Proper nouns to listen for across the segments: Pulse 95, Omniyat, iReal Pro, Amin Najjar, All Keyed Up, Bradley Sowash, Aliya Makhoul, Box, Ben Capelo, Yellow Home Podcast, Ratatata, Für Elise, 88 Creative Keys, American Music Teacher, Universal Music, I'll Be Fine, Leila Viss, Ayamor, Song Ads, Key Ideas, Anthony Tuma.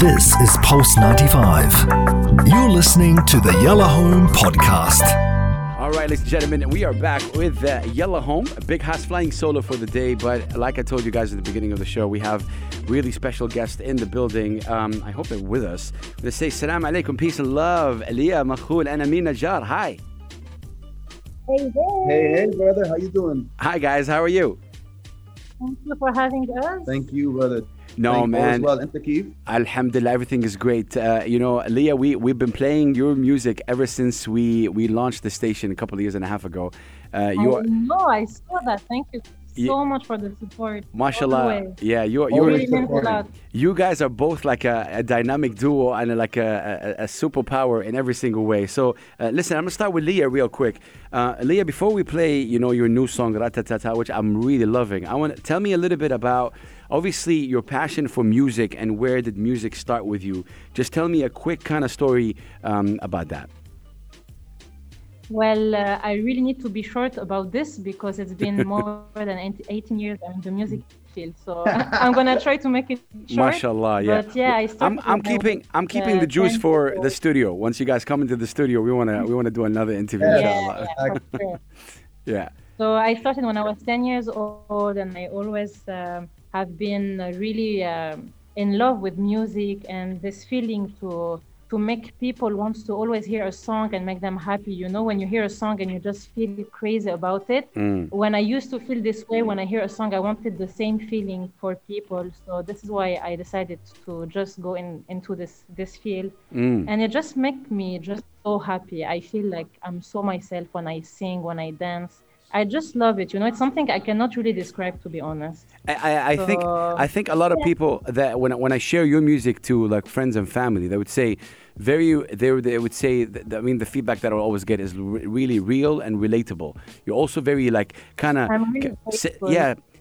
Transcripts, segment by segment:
This is Pulse 95. You're listening to the Yellow Home Podcast. All right, ladies and gentlemen, we are back with Yellow Home. Big Hass flying solo for the day, but like I told you guys at the beginning of the show, we have really special guests in the building. I hope they're with us. Let's say salam alaikum, peace and love. Aliya Makhoul and Amin Najjar. Hi. Hey, hey. Hey, hey, brother. How you doing? Hi, guys. How are you? Thank you for having us. Thank you, brother. No, thank man. Well. And Takif? Alhamdulillah, everything is great. You know, Leah, we've been playing your music ever since we launched the station a couple of years and a half ago. I saw that. Thank you so much for the support. MashaAllah. Yeah, you guys are both like a dynamic duo and like a superpower in every single way. So listen, I'm going to start with Leah real quick. Leah, before we play, you know, your new song, Ratatata, which I'm really loving, I want to tell me a little bit about, obviously, your passion for music and where did music start with you. Just tell me a quick kind of story about that. Well, I really need to be short about this because it's been more than 18 years in the music field. So I'm gonna try to make it short. MashaAllah, yeah. But yeah, I'm keeping the juice for the studio. Once you guys come into the studio, we wanna do another interview. Yeah, inshallah. Yeah, sure. Yeah. So I started when I was 10 years old, and I always have been really in love with music and this feeling to make people want to always hear a song and make them happy. You know, when you hear a song and you just feel crazy about it. Mm. When I used to feel this way, when I hear a song, I wanted the same feeling for people. So this is why I decided to just go into this field. Mm. And it just makes me just so happy. I feel like I'm so myself when I sing, when I dance. I just love it. You know, it's something I cannot really describe, to be honest. I think a lot of people that when I share your music to like friends and family, they would say the feedback that I always get is really real and relatable. You're also very like kind of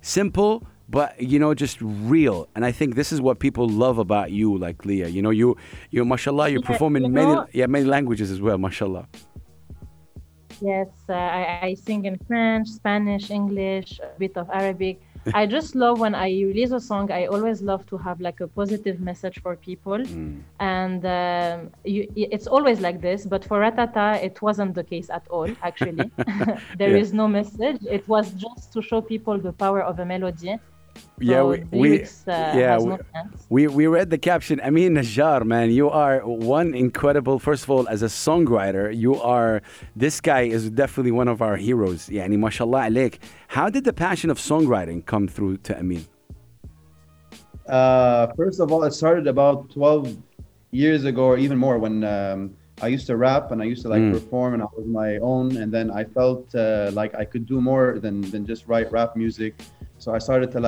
simple, but you know, just real. And I think this is what people love about you, like Leah. You know, you mashallah, you perform in many languages as well, mashallah. Yes, I sing in French, Spanish, English, a bit of Arabic. I just love when I release a song, I always love to have like a positive message for people. Mm. And it's always like this, but for Ratata, it wasn't the case at all, actually. There is no message. It was just to show people the power of a melody. Yeah, so we read the caption. Amin Najjar, man, you are one incredible. First of all, as a songwriter, this guy is definitely one of our heroes. Yeah, yani, mashallah alaik. How did the passion of songwriting come through to Amin? First of all, it started about 12 years ago or even more when I used to rap and I used to perform and I was my own. And then I felt like I could do more than just write rap music. So I started to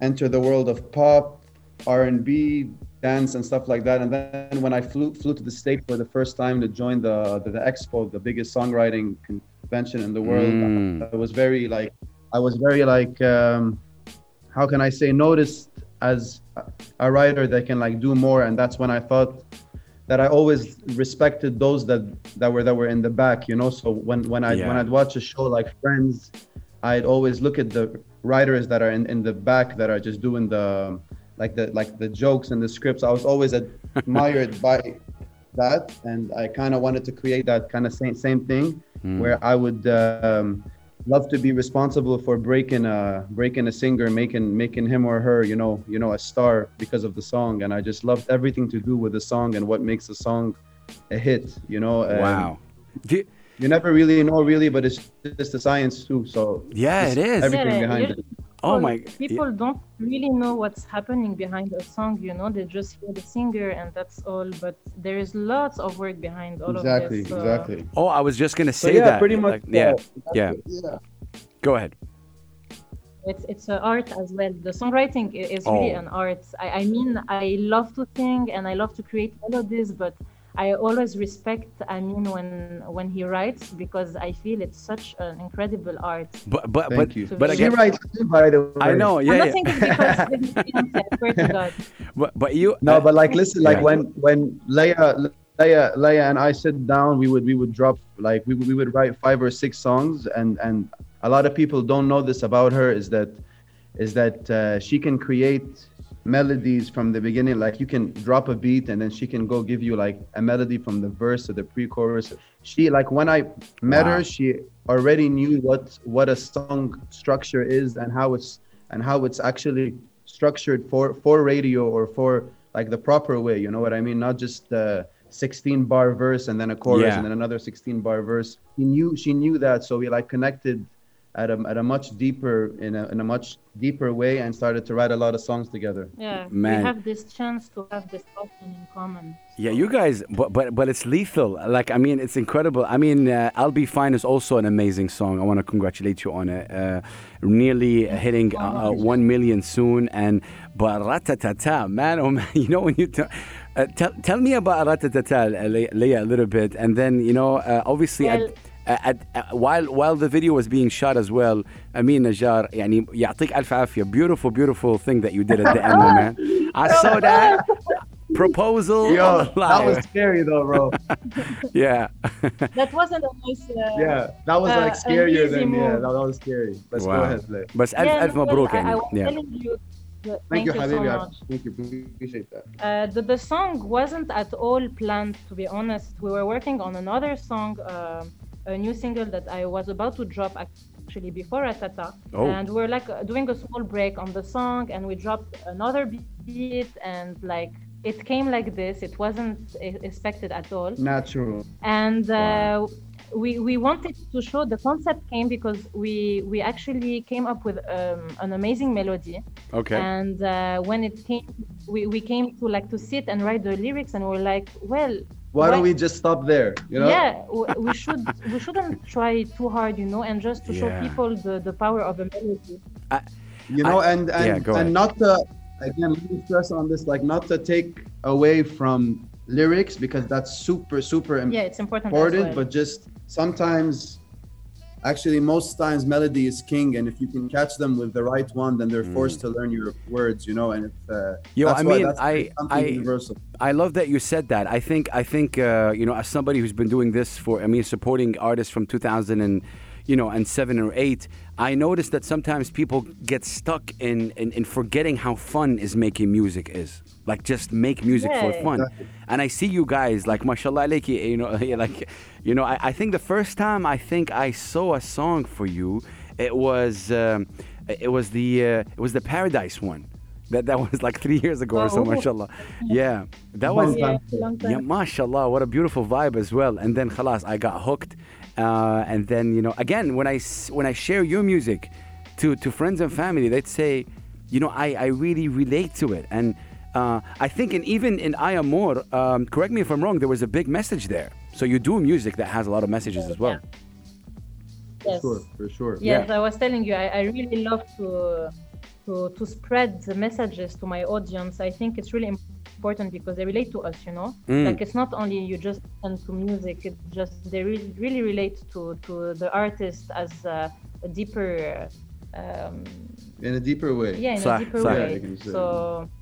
enter the world of pop, R&B, dance and stuff like that. And then when I flew to the States for the first time to join the expo, the biggest songwriting convention in the world, I was very how can I say, noticed as a writer that can do more. And that's when I thought that I always respected those that were in the back, you know. So when I'd watch a show like Friends, I'd always look at the writers that are in the back that are just doing the jokes and the scripts. I was always admired by that, and I kind of wanted to create that kind of same thing where I would love to be responsible for breaking a singer, making him or her, you know, a star because of the song. And I just loved everything to do with the song and what makes a song a hit, you know. Wow. You never really know, really, but it's just the science too. So yeah, it is everything behind it. Oh my! People don't really know what's happening behind a song, you know. They just hear the singer and that's all. But there is lots of work behind all of this. Exactly. Oh, I was just gonna say that. Pretty much. Go ahead. It's an art as well. The songwriting is really an art. I mean, I love to sing and I love to create melodies, but I always respect Amin when he writes because I feel it's such an incredible art. But again, she writes too, by the way. I know, yeah. I'm not thinking because I swear to God. But you no, but listen, when Leia and I sit down, we would drop we would write 5 or 6 songs, and a lot of people don't know this about her is that she can create melodies from the beginning. Like, you can drop a beat and then she can go give you like a melody from the verse to the pre-chorus. She, like, when I met her, she already knew what a song structure is and how it's actually structured for radio, or for like the proper way, you know what I mean? Not just the 16 bar verse and then a chorus and then another 16 bar verse. She knew that, so we like connected in a much deeper way, and started to write a lot of songs together. Yeah, man. We have this chance to have this option in common. So. Yeah, you guys, but it's lethal. Like, I mean, it's incredible. I mean, I'll Be Fine is also an amazing song. I want to congratulate you on it. Nearly hitting 1 million soon, and Ratatata, man, oh man, you know when you. Tell me about Ratatata, Leah, a little bit, and then obviously. Well, while the video was being shot as well, Amin Najjar, يعني يعطيك ألف عافية. Beautiful thing that you did at the end, man. I saw that proposal. Yo, that was scary though, bro. Yeah. That wasn't a nice. Yeah, that was like scarier than move. Yeah. That was scary. Let's go ahead, play. But ألف مبروك يعني. Yeah. Thank you so much. Thank you, appreciate that. The song wasn't at all planned, to be honest. We were working on another song. A new single that I was about to drop actually before Ratatata, and we're like doing a small break on the song, and we dropped another beat, and like it came like this. It wasn't expected at all. Natural. And we wanted to show the concept came because we actually came up with an amazing melody. Okay. And when it came, we came to like to sit and write the lyrics, and we're like, well. Why don't we just stop there? You know? Yeah, we shouldn't try too hard, and just to show people the power of a melody. And not to, again, let me stress on this, like not to take away from lyrics, because that's super, super important as well. But just sometimes, actually most times, melody is king, and if you can catch them with the right one, then they're forced to learn your words, and if that's universal. I love that you said that. I think as somebody who's been doing this for, I mean, supporting artists from 2000 and 7 or 8, I noticed that sometimes people get stuck in forgetting how fun is making music is. Like, just make music for fun. Exactly. And I see you guys, like, mashallah alayki, I think the first time I saw a song for you, it was the Paradise one. That was like 3 years ago or so, mashallah. Yeah, that was, yeah, mashallah, what a beautiful vibe as well. And then, khalas, I got hooked. And then, again, when I share your music to friends and family, they'd say, I really relate to it. And I think even in Ayamor, correct me if I'm wrong, there was a big message there. So you do music that has a lot of messages as well. Yeah. Yes. For sure. Yes, yeah. I was telling you, I really love to spread the messages to my audience. I think it's really important because they relate to us, Like, it's not only you just listen to music, it's just they really relate to the artist as a deeper... in a deeper way. Yeah, in a deeper way. So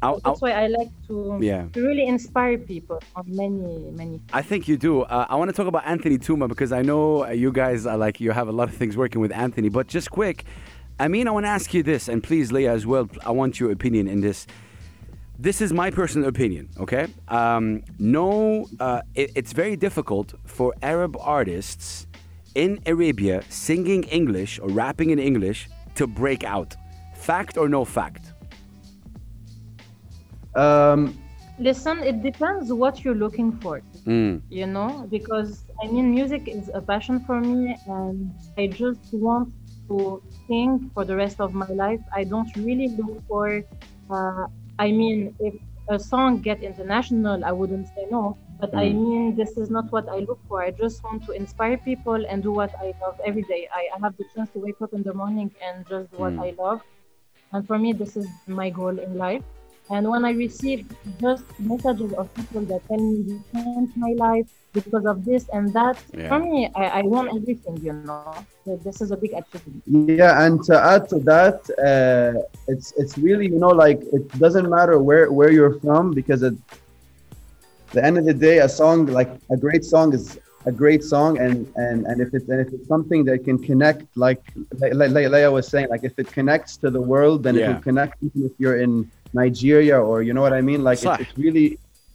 that's why I like to really inspire people on many things. I think you do. I want to talk about Anthony Tuma, because I know you guys are like, you have a lot of things working with Anthony. But just quick, I want to ask you this, and please, Leah, as well, I want your opinion in this. This is my personal opinion, okay? It's very difficult for Arab artists in Arabia singing English or rapping in English to break out. Fact or no fact? Listen, it depends what you're looking for, Because, music is a passion for me, and I just want to sing for the rest of my life. I don't really look for, if a song get international, I wouldn't say no. But this is not what I look for. I just want to inspire people and do what I love every day. I have the chance to wake up in the morning and just do what I love. And for me, this is my goal in life. And when I receive just messages of people that tell me you changed my life because of this and that, for me, I want everything, So this is a big achievement. Yeah, and to add to that, it's really, like, it doesn't matter where you're from, because at the end of the day, a song, like a great song is a great song, and if it's something that can connect, like Leia was saying, like if it connects to the world, then it can connect even if you're in Nigeria, or you know what I mean? Like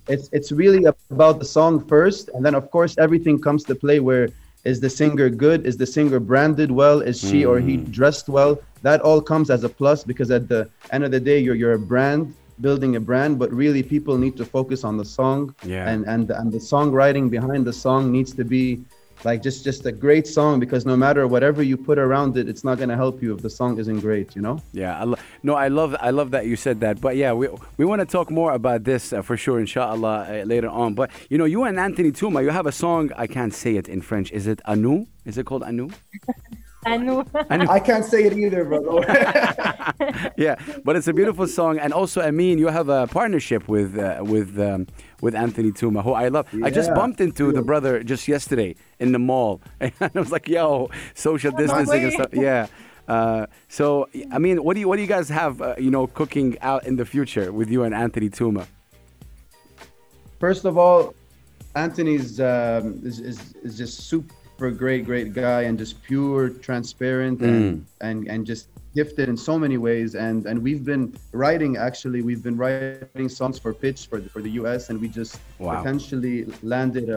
it's really about the song first, and then of course everything comes to play. Where is the singer good? Is the singer branded well? Is she or he dressed well? That all comes as a plus, because at the end of the day, you're a brand, building a brand, but really people need to focus on the song, and the songwriting behind the song needs to be like just a great song, because no matter whatever you put around it, it's not going to help you if the song isn't great, you know? Yeah, I love that you said that. But yeah, we want to talk more about this for sure, inshallah, later on. But you know, you and Anthony Tuma, you have a song, I can't say it in French. Is it Anou? Is it called Anou? Anou. I can't say it either, brother. Yeah, but it's a beautiful song. And also, Amin, you have a partnership with Anthony Tuma, who I love. Yeah, I just bumped into the brother just yesterday in the mall, and I was like, "Yo, social distancing and stuff." Yeah. So, I mean, what do you guys have, cooking out in the future with you and Anthony Tuma? First of all, Anthony's is just super great guy, and just pure, transparent, and just gifted in so many ways, and we've been writing songs for Pitch for the US, and we just potentially landed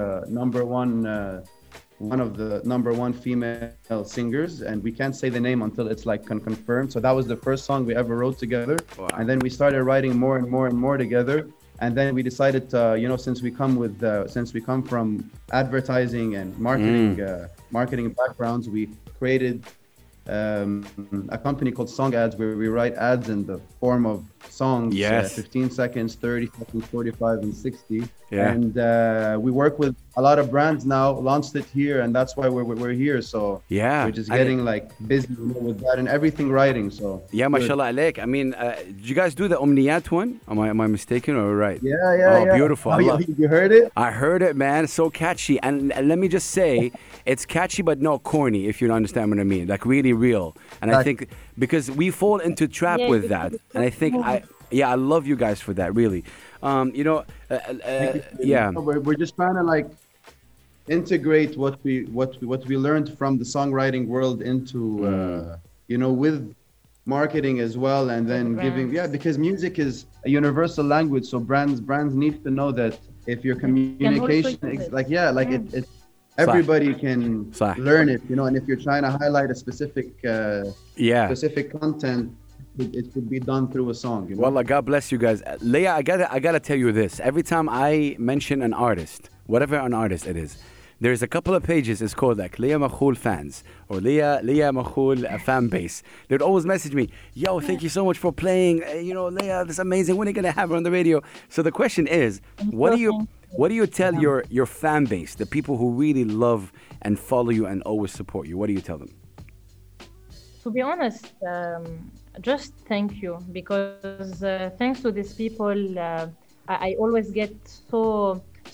one of the number one female singers, and we can't say the name until it's like confirmed. So that was the first song we ever wrote together, and then we started writing more and more and more together, and then we decided since we come from advertising and marketing marketing backgrounds, we created a company called Song Ads, where we write ads in the form of songs, 15 seconds, 30 seconds, 45 and 60. Yeah. And we work with a lot of brands now, launched it here, and that's why we're here. So we're just getting busy with that and everything writing. So yeah, mashallah alaik. I mean, did you guys do the Omniyat one? Am I mistaken or right? Yeah, yeah. Oh, yeah. Beautiful. Oh, you heard it? I heard it, man. So catchy. And let me just say, it's catchy but not corny, if you understand what I mean. Like really real. And I think because we fall into trap with that. And I think I love you guys for that, really. We're just trying to integrate what we learned from the songwriting world into with marketing as well, and then because music is a universal language, so brands need to know that if your communication it's everybody can learn it, and if you're trying to highlight a specific content, it could be done through a song. Wallah, God bless you guys. Leia, I gotta tell you this. Every time I mention an artist, whatever an artist it is, there's a couple of pages. It's called like Aliya Makhoul fans or Aliya Makhoul fan base. They'd always message me, "Yo, thank you so much for playing. Leia, this is amazing. When are you gonna have her on the radio?" So the question is, what do you tell your fan base, the people who really love and follow you and always support you? What do you tell them? To be honest, just thank you, because thanks to these people, I always get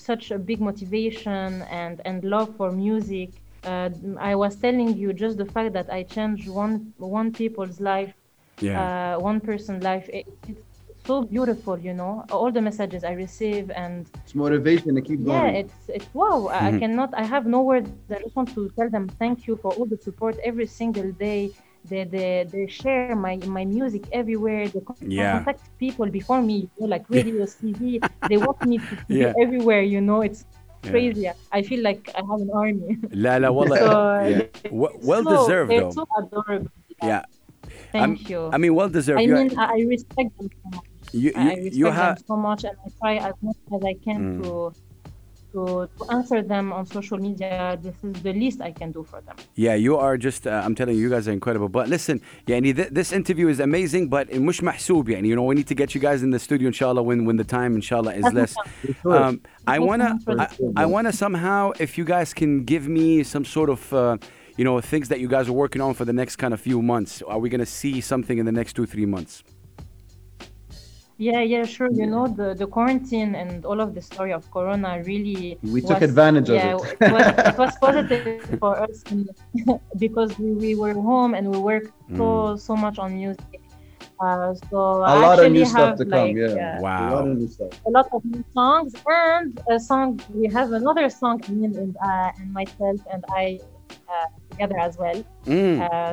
such a big motivation and love for music. I was telling you, just the fact that I changed one people's life, one person's life, it's so beautiful, all the messages I receive, and it's motivation to keep going. It's wow. Mm-hmm. I have no words. I just want to tell them thank you for all the support every single day. They share my music everywhere. They contact people before me, like radio, TV. They want me to be everywhere, it's crazy. I feel like I have an army. Wallah. Well deserved, though. They're so adorable. Yeah. Thank you. I mean, well deserved. I mean, I respect them so much. I respect them so much, and I try as much as I can to answer them on social media. This is the least I can do for them. Yeah, you are just, I'm telling you, you guys are incredible. But listen, this interview is amazing, but mush mahsoob, we need to get you guys in the studio, inshallah, when the time, inshallah, is less. I wanna somehow, if you guys can give me some sort of, things that you guys are working on for the next kind of few months. Are we gonna see something in the next 2-3 months? Yeah, sure. The quarantine and all of the story of Corona really... We took advantage of it. It was positive for us because we were home and we worked so much on music. A lot of new stuff. A lot of new songs, and a song. We have another song, Amin and myself, and I together as well.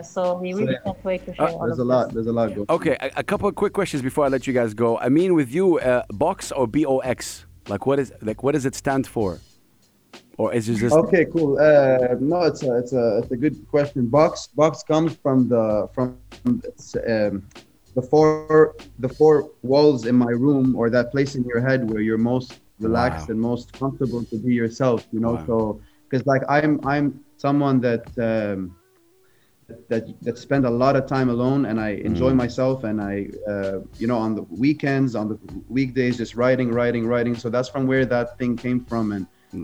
So we really can't wait to share all of this. There's a lot. Yeah. Okay, a couple of quick questions before I let you guys go. I mean, with you, Box or BOX? What does it stand for? Or is it just okay? Cool. No, it's a good question. Box comes from the four walls in my room, or that place in your head where you're most relaxed and most comfortable to be yourself. You know, so because like I'm someone that spend a lot of time alone, and I enjoy myself, and I on the weekends, on the weekdays, just writing. So that's from where that thing came from,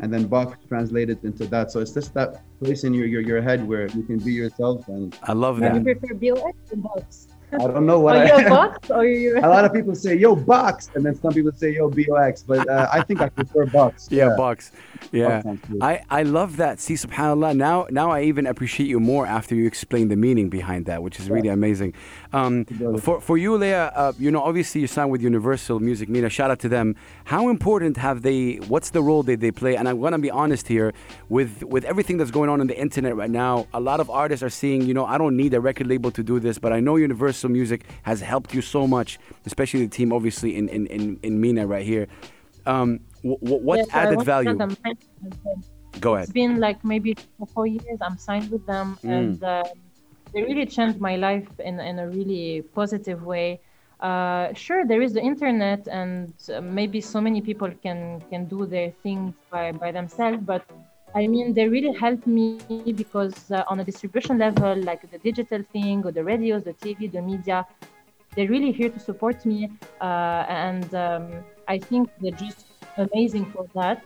and then Box translated into that. So it's just that place in your head where you can be yourself. And I love that. Do you prefer BOX or Box? I don't know what. Are you a Box or you? A lot of people say yo Box, and then some people say yo BOX, but I think I prefer Box. Yeah, Box. Yeah, I love that. See, subhanallah. Now I even appreciate you more after you explain the meaning behind that, which is really amazing. For you, Leah, obviously you signed with Universal Music. Mina, shout out to them. How important have they? What's the role that they play? And I'm gonna be honest here, with everything that's going on the internet right now, a lot of artists are seeing, I don't need a record label to do this, but I know Universal Music has helped you so much, especially the team, obviously, in Mina right here. What added value? Go ahead. It's been like maybe 4 years I'm signed with them, and they really changed my life in a really positive way. Sure, there is the internet, and maybe so many people can do their things by themselves, but I mean, they really helped me because on a distribution level, like the digital thing or the radios, the TV, the media, they're really here to support me. I think they're just amazing for that.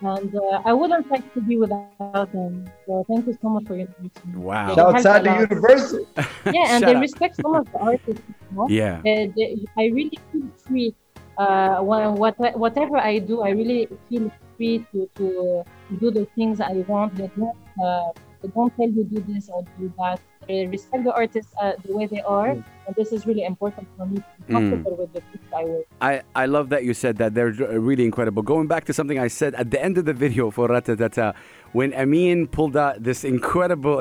And I wouldn't like to be without them. So thank you so much for your time. Wow. Shout out to Universal. Yeah, and they respect so much the artists. Yeah. I really feel free. Whatever I do, I really feel free to do the things I want. They don't tell you do this or do that. They respect the artists the way they are, and this is really important for me to be comfortable with the people I work. I love that you said that. They're really incredible. Going back to something I said at the end of the video for Ratatata, when Amin pulled out this incredible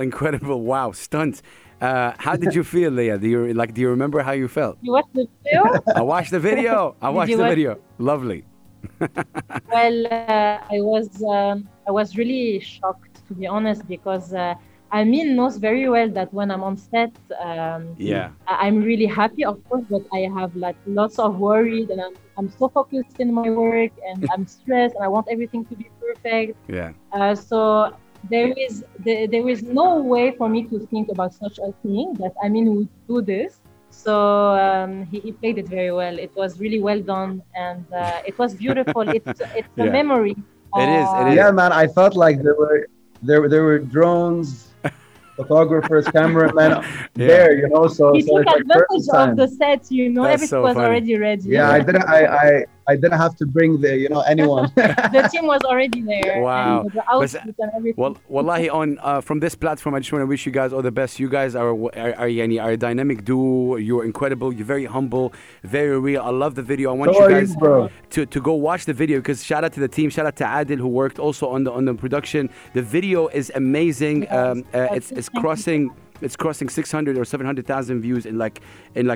stunt. How did you feel, Leah? Do you remember how you felt? You watched the video? I watched the video. Lovely. Well, I was really shocked, to be honest, because Amin knows very well that when I'm on set, I'm really happy, of course, but I have like lots of worries, and I'm so focused in my work, and I'm stressed, and I want everything to be perfect. Yeah. So there is no way for me to think about such a thing that Amin would do this. So he played it very well. It was really well done, and it was beautiful. It's a memory. It is. Yeah, man. I felt like there were drones, photographers, cameramen there. You know, so he took advantage of the set. You know, everything was already ready. Yeah, I didn't have to bring anyone. The team was already there. Wow. And the outfit and everything. Well, wallahi, from this platform, I just want to wish you guys all the best. You guys are a dynamic duo. You're incredible. You're very humble, very real. I love the video. I want you guys to go watch the video, because shout out to the team. Shout out to Adil, who worked also on the production. The video is amazing. Yes. It's crossing 600 or 700,000 views in like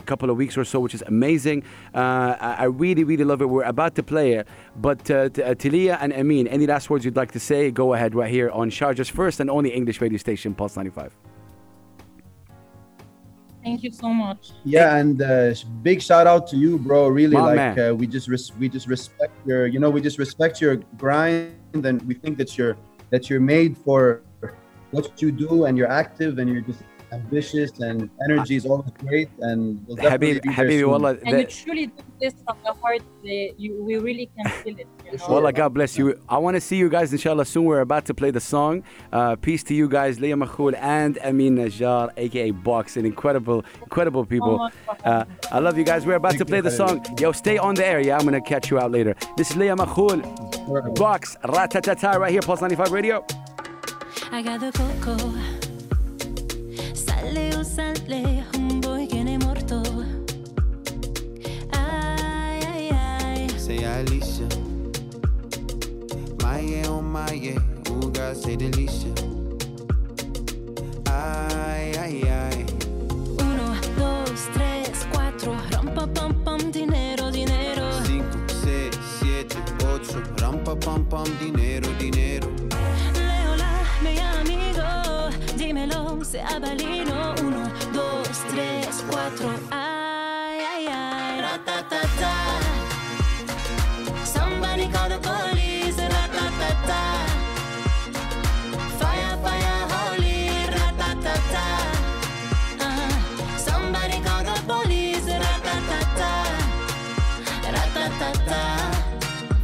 couple of weeks or so, which is amazing. I really, really love it. We're about to play it. But Taliya and Amin, any last words you'd like to say? Go ahead right here on Sharjah's first and only English radio station, Pulse 95. Thank you so much. Yeah, and big shout out to you, bro. Really, we just respect your, we just respect your grind, and we think that you're made for what you do, and you're active, and you're just ambitious, and energy is always great, and we'll definitely be there soon. Wallah, and you truly do this from the heart. We really can feel it. Wallah, God bless you. I want to see you guys, inshallah, soon. We're about to play the song. Peace to you guys, Aliya Makhoul and Amin Najjar, aka Box, and incredible people. I love you guys. We're about to play the song. Yo, stay on the air. Yeah, I'm gonna catch you out later. This is Aliya Makhoul, Box, Ratatata, right here, Pulse 95 Radio. I got the coco. Sale, homeboy que ne morto. Ay, ay, ay. Say Alicia. Maye, oh, maye. Uga, say Delicia. con dinero, dinero. Leola, mi amigo, dímelo, sea balino. 1, 2, 3, 4. Ay, ay, ay. Ratatata. Somebody call the police. Ratatata. Fire, fire, holy. Ratatata. Somebody call the police. Ratatata. Ratatata.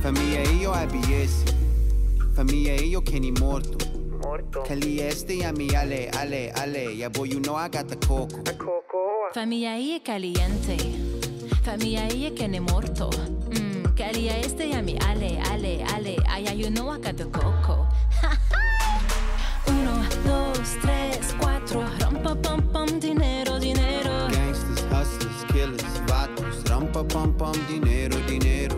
Família e eu ABS, família e eu Kenny morto. Calieste e a mi ale, ale, ale. Yeah boy, you know I got the coco. Família e caliente, família e Kenny morto. Calieste e a mi ale, ale, ale. Yeah, you know I got the coco. 1, 2, 3, 4. Ram pa pam pam, dinero, dinero. Gangsters, hustlers, killers, vatos. Ram pa pam pam, dinero, dinero.